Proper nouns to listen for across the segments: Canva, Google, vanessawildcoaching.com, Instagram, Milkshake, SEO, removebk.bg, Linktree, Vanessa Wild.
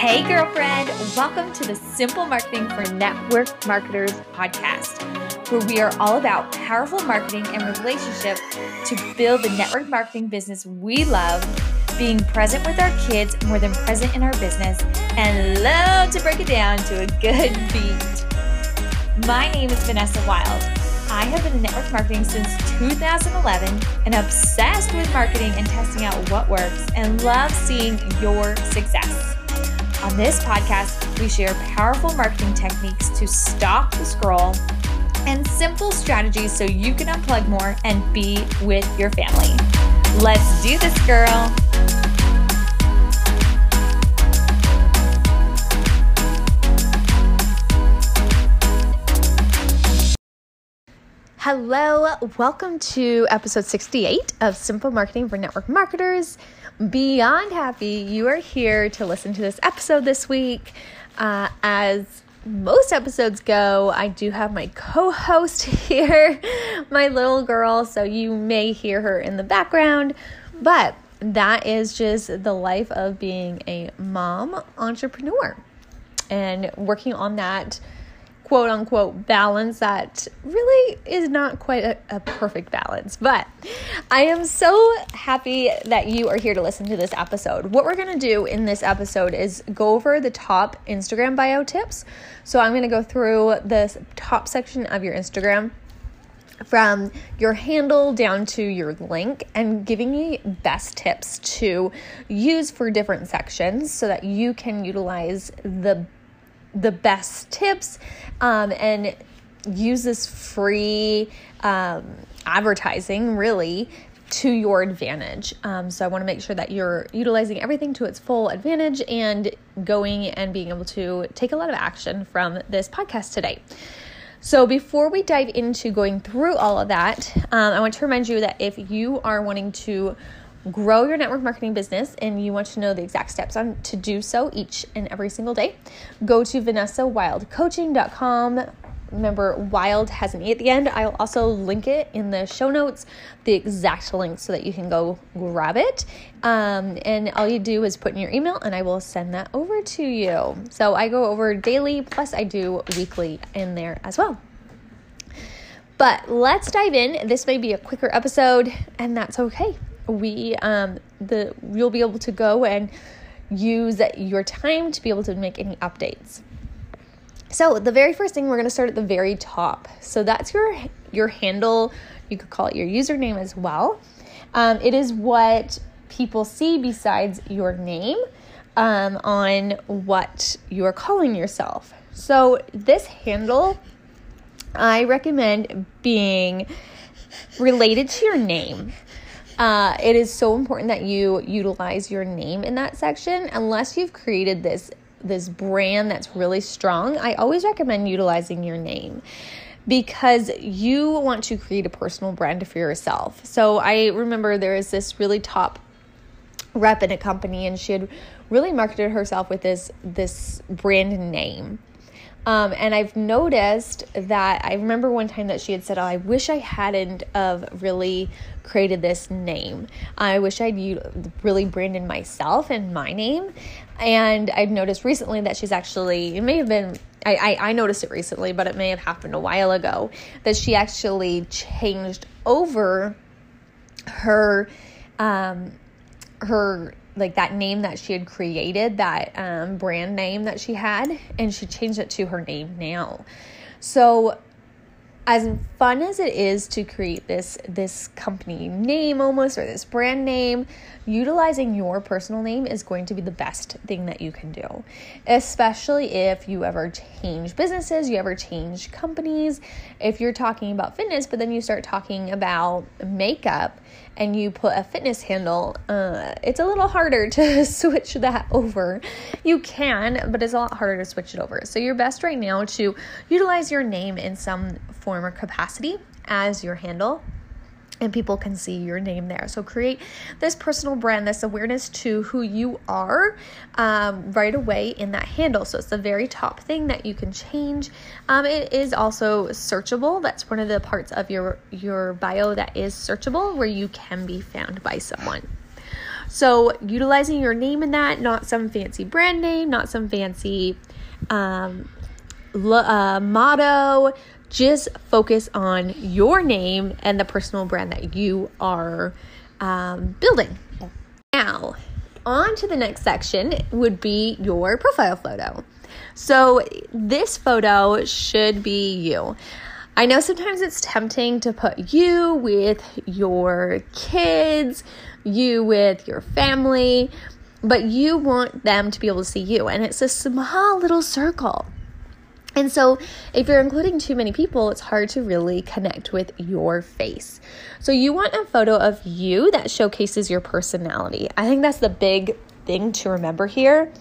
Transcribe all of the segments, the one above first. Hey girlfriend, welcome to the Simple Marketing for Network Marketers podcast, where we are all about powerful marketing and relationships to build the network marketing business we love, being present with our kids more than present in our business, and love to break it down to a good beat. My name is Vanessa Wild. I have been in network marketing since 2011 and obsessed with marketing and testing out what works and love seeing your success. On this podcast, we share powerful marketing techniques to stop the scroll and simple strategies so you can unplug more and be with your family. Let's do this, girl. Hello, welcome to episode 68 of Simple Marketing for Network Marketers. Beyond happy you are here to listen to this episode this week. As most episodes go, I do have my co-host here, my little girl, so you may hear her in the background, but that is just the life of being a mom entrepreneur and working on that quote-unquote balance that really is not quite a perfect balance. But I am so happy that you are here to listen to this episode. What we're going to do in this episode is go over the top Instagram bio tips. So I'm going to go through this top section of your Instagram from your handle down to your link and giving you best tips to use for different sections so that you can utilize the best tips and use this free advertising really to your advantage. So I want to make sure that you're utilizing everything to its full advantage and going and being able to take a lot of action from this podcast today. So before we dive into going through all of that, I want to remind you that if you are wanting to grow your network marketing business and you want to know the exact steps on to do so each and every single day, go to vanessawildcoaching.com. Remember, wild has an E at the end. I'll also link it in the show notes, the exact link, so that you can go grab it. And all you do is put in your email and I will send that over to you. So I go over daily, plus I do weekly in there as well. But let's dive in. This may be a quicker episode, and that's okay. You'll be able to go and use your time to be able to make any updates. So the very first thing, we're going to start at the very top. So that's your handle. You could call it your username as well. It is what people see besides your name on what you are calling yourself. So this handle, I recommend being related to your name. It is so important that you utilize your name in that section, unless you've created this brand that's really strong. I always recommend utilizing your name because you want to create a personal brand for yourself. So I remember there is this really top rep in a company, and she had really marketed herself with this brand name. And I've noticed that I remember one time that she had said, "Oh, I wish I hadn't of really created this name. I wish I'd really branded myself and my name." And I've noticed recently that she's actually, it may have been, I noticed it recently, but it may have happened a while ago, that she actually changed over her like that name that she had created, that brand name that she had, and she changed it to her name now. So as fun as it is to create this company name almost, or this brand name, utilizing your personal name is going to be the best thing that you can do, especially if you ever change businesses, you ever change companies. If you're talking about fitness, but then you start talking about makeup and you put a fitness handle, it's a little harder to switch that over. You can, but it's a lot harder to switch it over. So you're best right now to utilize your name in some form or capacity as your handle, and people can see your name there. So create this personal brand, this awareness to who you are right away in that handle. So it's the very top thing that you can change. It is also searchable. That's one of the parts of your bio that is searchable, where you can be found by someone. So utilizing your name in that, not some fancy brand name, not some fancy motto. Just focus on your name and the personal brand that you are building. Now, on to the next section would be your profile photo. So this photo should be you. I know sometimes it's tempting to put you with your kids, you with your family, but you want them to be able to see you. And it's a small little circle. And so if you're including too many people, it's hard to really connect with your face. So you want a photo of you that showcases your personality. I think that's the big thing to remember here.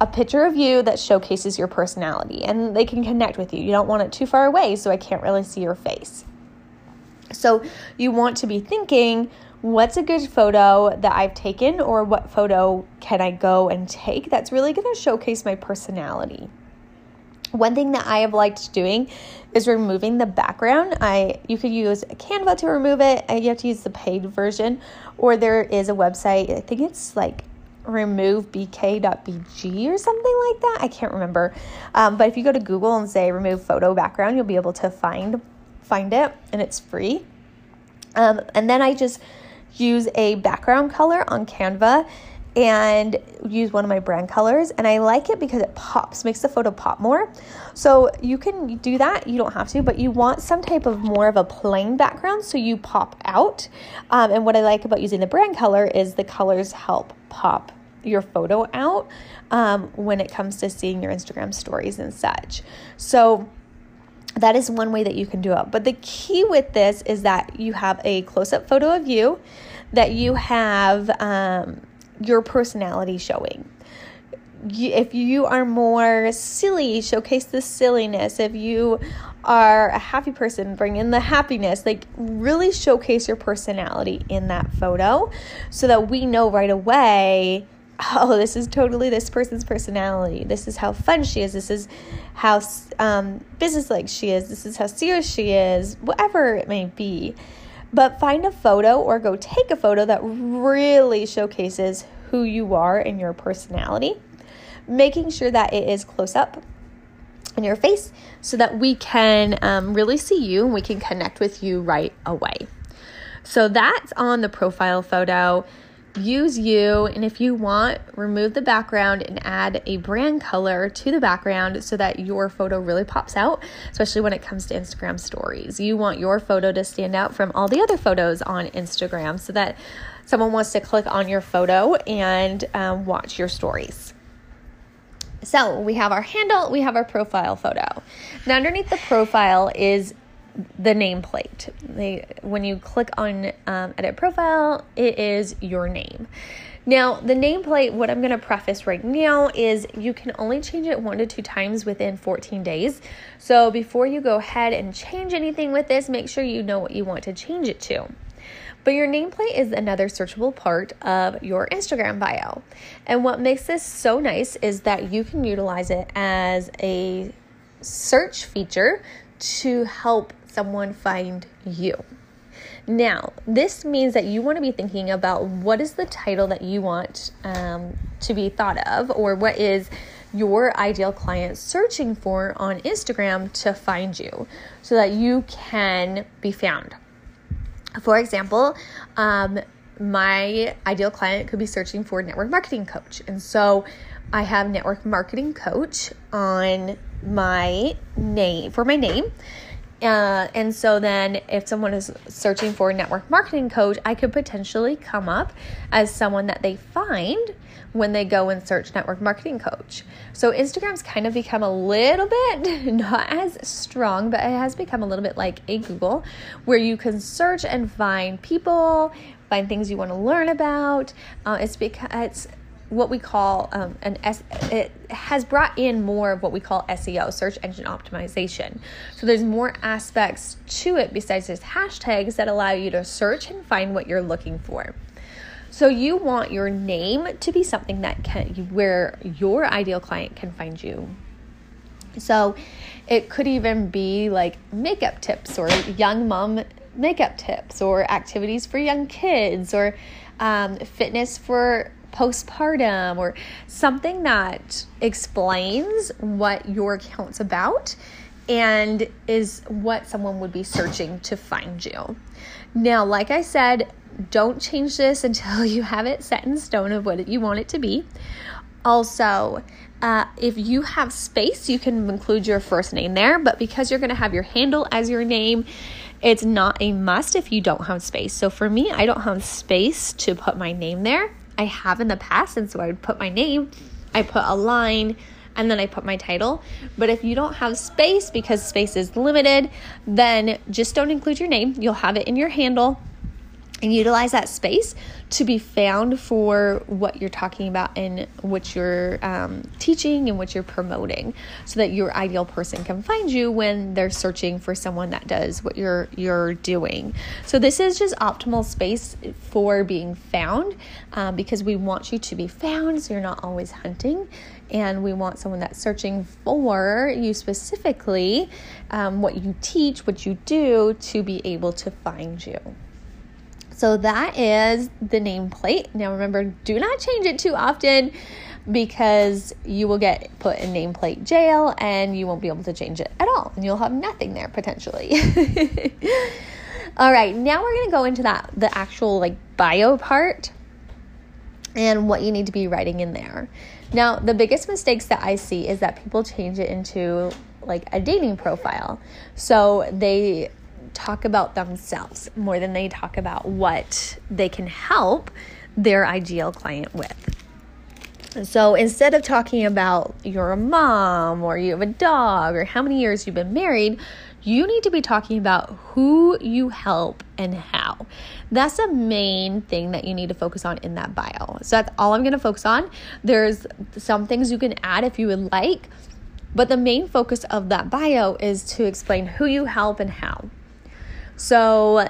A picture of you that showcases your personality, and they can connect with you. You don't want it too far away, so I can't really see your face. So you want to be thinking, what's a good photo that I've taken, or what photo can I go and take that's really going to showcase my personality? One thing that I have liked doing is removing the background. You could use Canva to remove it. You have to use the paid version, or there is a website. I think it's like removebk.bg or something like that. I can't remember. But if you go to Google and say remove photo background, you'll be able to find it, and it's free. And then I just use a background color on Canva and use one of my brand colors, and I like it because it pops, makes the photo pop more. So you can do that. You don't have to, but you want some type of more of a plain background so you pop out. And what I like about using the brand color is the colors help pop your photo out when it comes to seeing your Instagram stories and such. So that is one way that you can do it. But the key with this is that you have a close-up photo of you, that you have your personality showing. If you are more silly, showcase the silliness. If you are a happy person, bring in the happiness. Like, really showcase your personality in that photo so that we know right away, oh, this is totally this person's personality. This is how fun she is. This is how business-like she is. This is how serious she is, whatever it may be. But find a photo or go take a photo that really showcases who you are and your personality, making sure that it is close up in your face so that we can really see you and we can connect with you right away. So that's on the profile photo. Use you, and if you want, remove the background and add a brand color to the background so that your photo really pops out, especially when it comes to Instagram stories. You want your photo to stand out from all the other photos on Instagram so that someone wants to click on your photo and watch your stories. So we have our handle, we have our profile photo. Now underneath the profile is the nameplate. When you click on edit profile, it is your name. Now the nameplate, what I'm going to preface right now is you can only change it 1 to 2 times within 14 days. So before you go ahead and change anything with this, make sure you know what you want to change it to. But your nameplate is another searchable part of your Instagram bio. And what makes this so nice is that you can utilize it as a search feature to help someone find you. Now, this means that you want to be thinking about what is the title that you want to be thought of, or what is your ideal client searching for on Instagram to find you so that you can be found. For example, my ideal client could be searching for network marketing coach. And so I have network marketing coach on my name, for my name. And so then if someone is searching for a network marketing coach, I could potentially come up as someone that they find when they go and search network marketing coach. So Instagram's kind of become a little bit, not as strong, but it has become a little bit like a Google, where you can search and find people, find things you want to learn about. It's because it's what we call it has brought in more of what we call SEO, search engine optimization. So there's more aspects to it besides just hashtags that allow you to search and find what you're looking for. So you want your name to be something that where your ideal client can find you. So it could even be like makeup tips or young mom makeup tips or activities for young kids or fitness for postpartum or something that explains what your account's about and is what someone would be searching to find you. Now, like I said, don't change this until you have it set in stone of what you want it to be. Also, if you have space, you can include your first name there, but because you're going to have your handle as your name, it's not a must if you don't have space. So for me, I don't have space to put my name there. I have in the past, and so I would put my name, I put a line, and then I put my title. But if you don't have space, because space is limited, then just don't include your name. You'll have it in your handle, and utilize that space to be found for what you're talking about and what you're teaching and what you're promoting, so that your ideal person can find you when they're searching for someone that does what you're doing. So this is just optimal space for being found, because we want you to be found so you're not always hunting. And we want someone that's searching for you specifically, what you teach, what you do, to be able to find you. So that is the nameplate. Now remember, do not change it too often because you will get put in nameplate jail and you won't be able to change it at all. And you'll have nothing there potentially. All right, now we're gonna go into the actual bio part and what you need to be writing in there. Now, the biggest mistakes that I see is that people change it into a dating profile. So they talk about themselves more than they talk about what they can help their ideal client with. So instead of talking about you're a mom or you have a dog or how many years you've been married, you need to be talking about who you help and how. That's the main thing that you need to focus on in that bio. So that's all I'm going to focus on. There's some things you can add if you would like, but the main focus of that bio is to explain who you help and how. So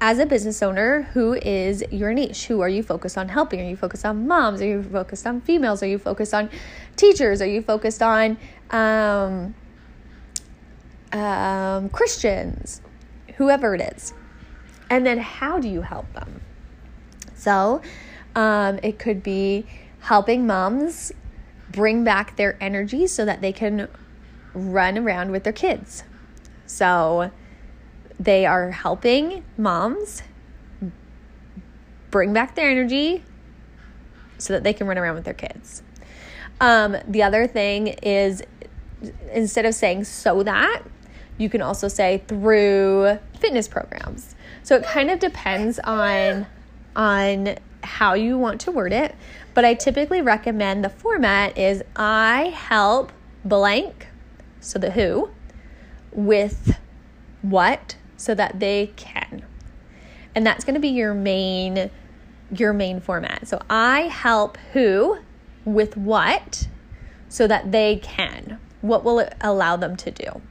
as a business owner, who is your niche? Who are you focused on helping? Are you focused on moms? Are you focused on females? Are you focused on teachers? Are you focused on Christians? Whoever it is. And then how do you help them? So it could be helping moms bring back their energy so that they can run around with their kids. So they are helping moms bring back their energy so that they can run around with their kids. The other thing is, instead of saying so that, you can also say through fitness programs. So it kind of depends on how you want to word it, but I typically recommend the format is I help blank, so the who, with what, so that they can. And that's going to be your main format. So I help who with what so that they can. What will it allow them to do?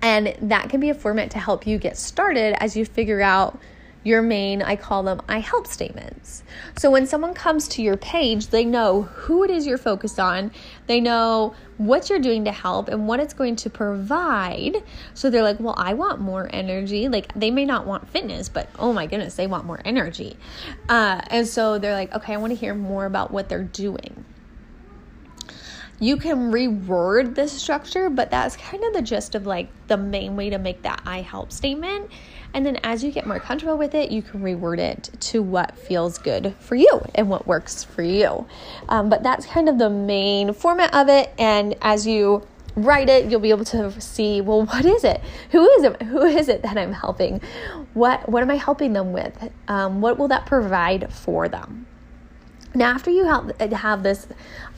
And that can be a format to help you get started as you figure out your main, I call them I help statements. So when someone comes to your page, they know who it is you're focused on. They know what you're doing to help and what it's going to provide. So they're like, well, I want more energy. They may not want fitness, but oh my goodness, they want more energy. And so they're like, okay, I want to hear more about what they're doing. You can reword this structure, but that's kind of the gist of the main way to make that I help statement. And then as you get more comfortable with it, you can reword it to what feels good for you and what works for you. But that's kind of the main format of it. And as you write it, you'll be able to see, well, what is it? Who is it that I'm helping? What am I helping them with? What will that provide for them? Now, after you have this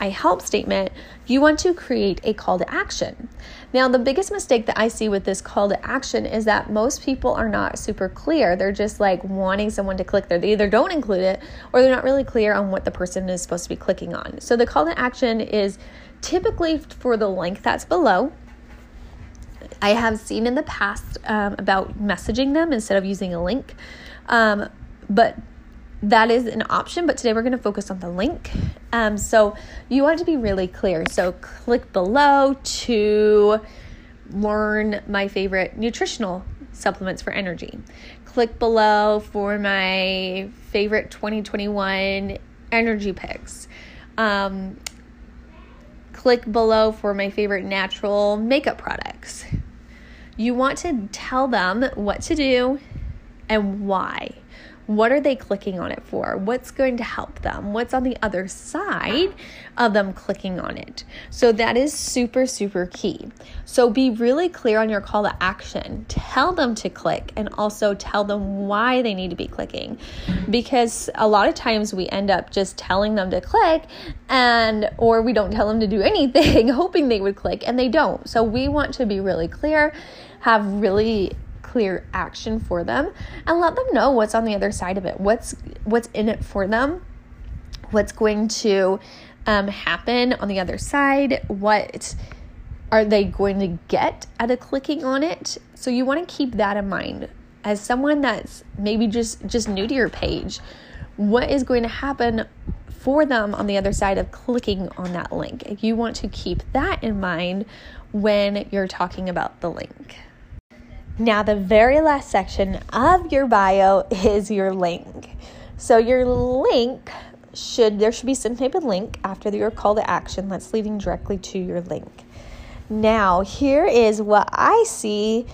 I help statement, you want to create a call to action. Now, the biggest mistake that I see with this call to action is that most people are not super clear. They're just wanting someone to click there. They either don't include it or they're not really clear on what the person is supposed to be clicking on. So the call to action is typically for the link that's below. I have seen in the past about messaging them instead of using a link, but that is an option, but today we're going to focus on the link. So you want to be really clear. So click below to learn my favorite nutritional supplements for energy. Click below for my favorite 2021 energy picks. Click below for my favorite natural makeup products. You want to tell them what to do and why. What are they clicking on it for? What's going to help them? What's on the other side of them clicking on it? So that is super, super key. So be really clear on your call to action. Tell them to click and also tell them why they need to be clicking. Because a lot of times we end up just telling them to click or we don't tell them to do anything hoping they would click and they don't. So we want to be really clear, have really clear action for them, and let them know what's on the other side of it, what's in it for them, what's going to happen on the other side, what are they going to get out of clicking on it. So you want to keep that in mind. As someone that's maybe just new to your page, what is going to happen for them on the other side of clicking on that link? You want to keep that in mind when you're talking about the link. Now, the very last section of your bio is your link. So your link there should be some type of link after your call to action that's leading directly to your link. Now, here is what I see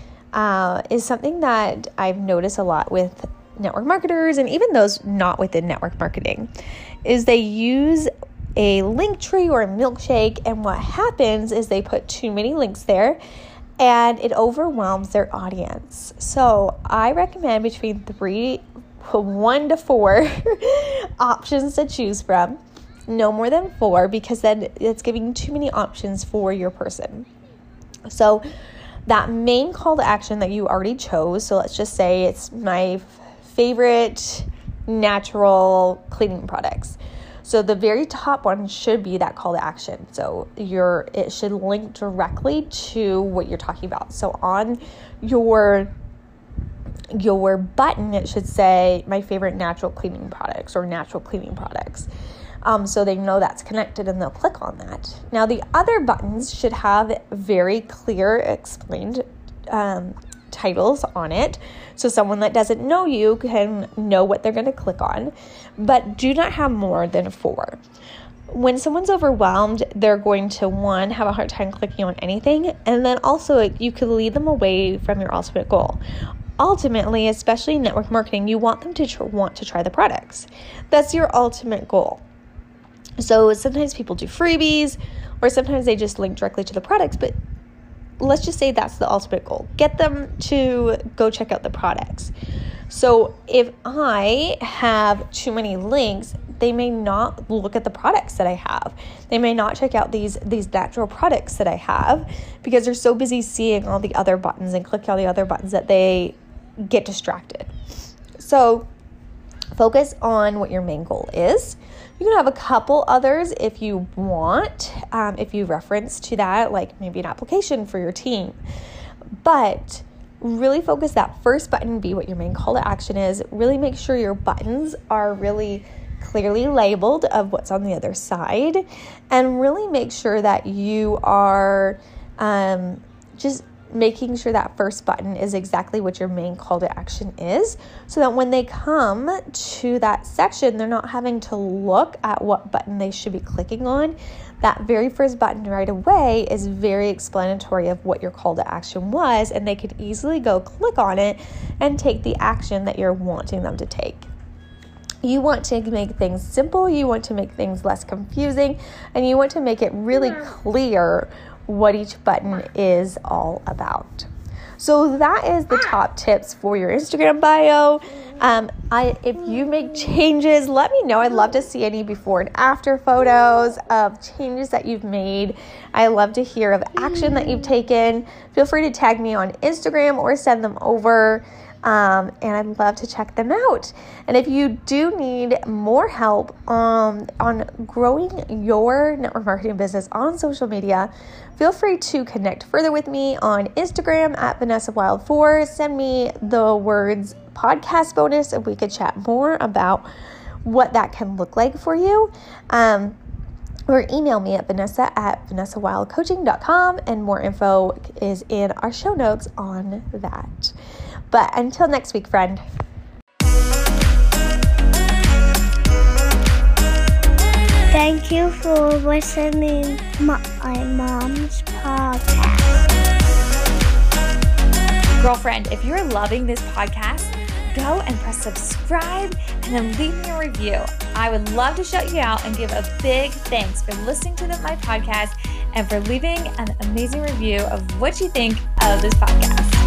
is something that I've noticed a lot with network marketers and even those not within network marketing, is they use a Linktree or a Milkshake, and what happens is they put too many links there, and it overwhelms their audience. So I recommend between 1 to 4 options to choose from. No more than 4, because then it's giving too many options for your person. So that main call to action that you already chose, so let's just say it's my favorite natural cleaning products. So the very top one should be that call to action. So it should link directly to what you're talking about. So on your button, it should say my favorite natural cleaning products or natural cleaning products. So they know that's connected and they'll click on that. Now the other buttons should have very clear explained titles on it, so someone that doesn't know you can know what they're going to click on, but do not have more than 4. When someone's overwhelmed, they're going to, 1, have a hard time clicking on anything, and then also you could lead them away from your ultimate goal. Ultimately, especially in network marketing, you want them to want to try the products. That's your ultimate goal. So sometimes people do freebies, or sometimes they just link directly to the products, but let's just say that's the ultimate goal. Get them to go check out the products. So if I have too many links, they may not look at the products that I have. They may not check out these natural products that I have, because they're so busy seeing all the other buttons and clicking all the other buttons that they get distracted. So focus on what your main goal is. You can have a couple others if you want, if you reference to that, like maybe an application for your team. But really focus that first button, be what your main call to action is. Really make sure your buttons are really clearly labeled of what's on the other side. And really make sure that you are just making sure that first button is exactly what your main call to action is, so that when they come to that section, they're not having to look at what button they should be clicking on. That very first button right away is very explanatory of what your call to action was, and they could easily go click on it and take the action that you're wanting them to take. You want to make things simple, you want to make things less confusing, and you want to make it really clear what each button is all about. So that is the top tips for your Instagram bio. If you make changes, let me know. I'd love to see any before and after photos of changes that you've made. I love to hear of action that you've taken. Feel free to tag me on Instagram or send them over. And I'd love to check them out. And if you do need more help on growing your network marketing business on social media, feel free to connect further with me on Instagram at VanessaWild4. Send me the words podcast bonus and we could chat more about what that can look like for you. Or email me at vanessa@vanessawildcoaching.com, and more info is in our show notes on that. But until next week, friend. Thank you for listening to my mom's podcast. Girlfriend, if you're loving this podcast, go and press subscribe and then leave me a review. I would love to shout you out and give a big thanks for listening to my podcast and for leaving an amazing review of what you think of this podcast.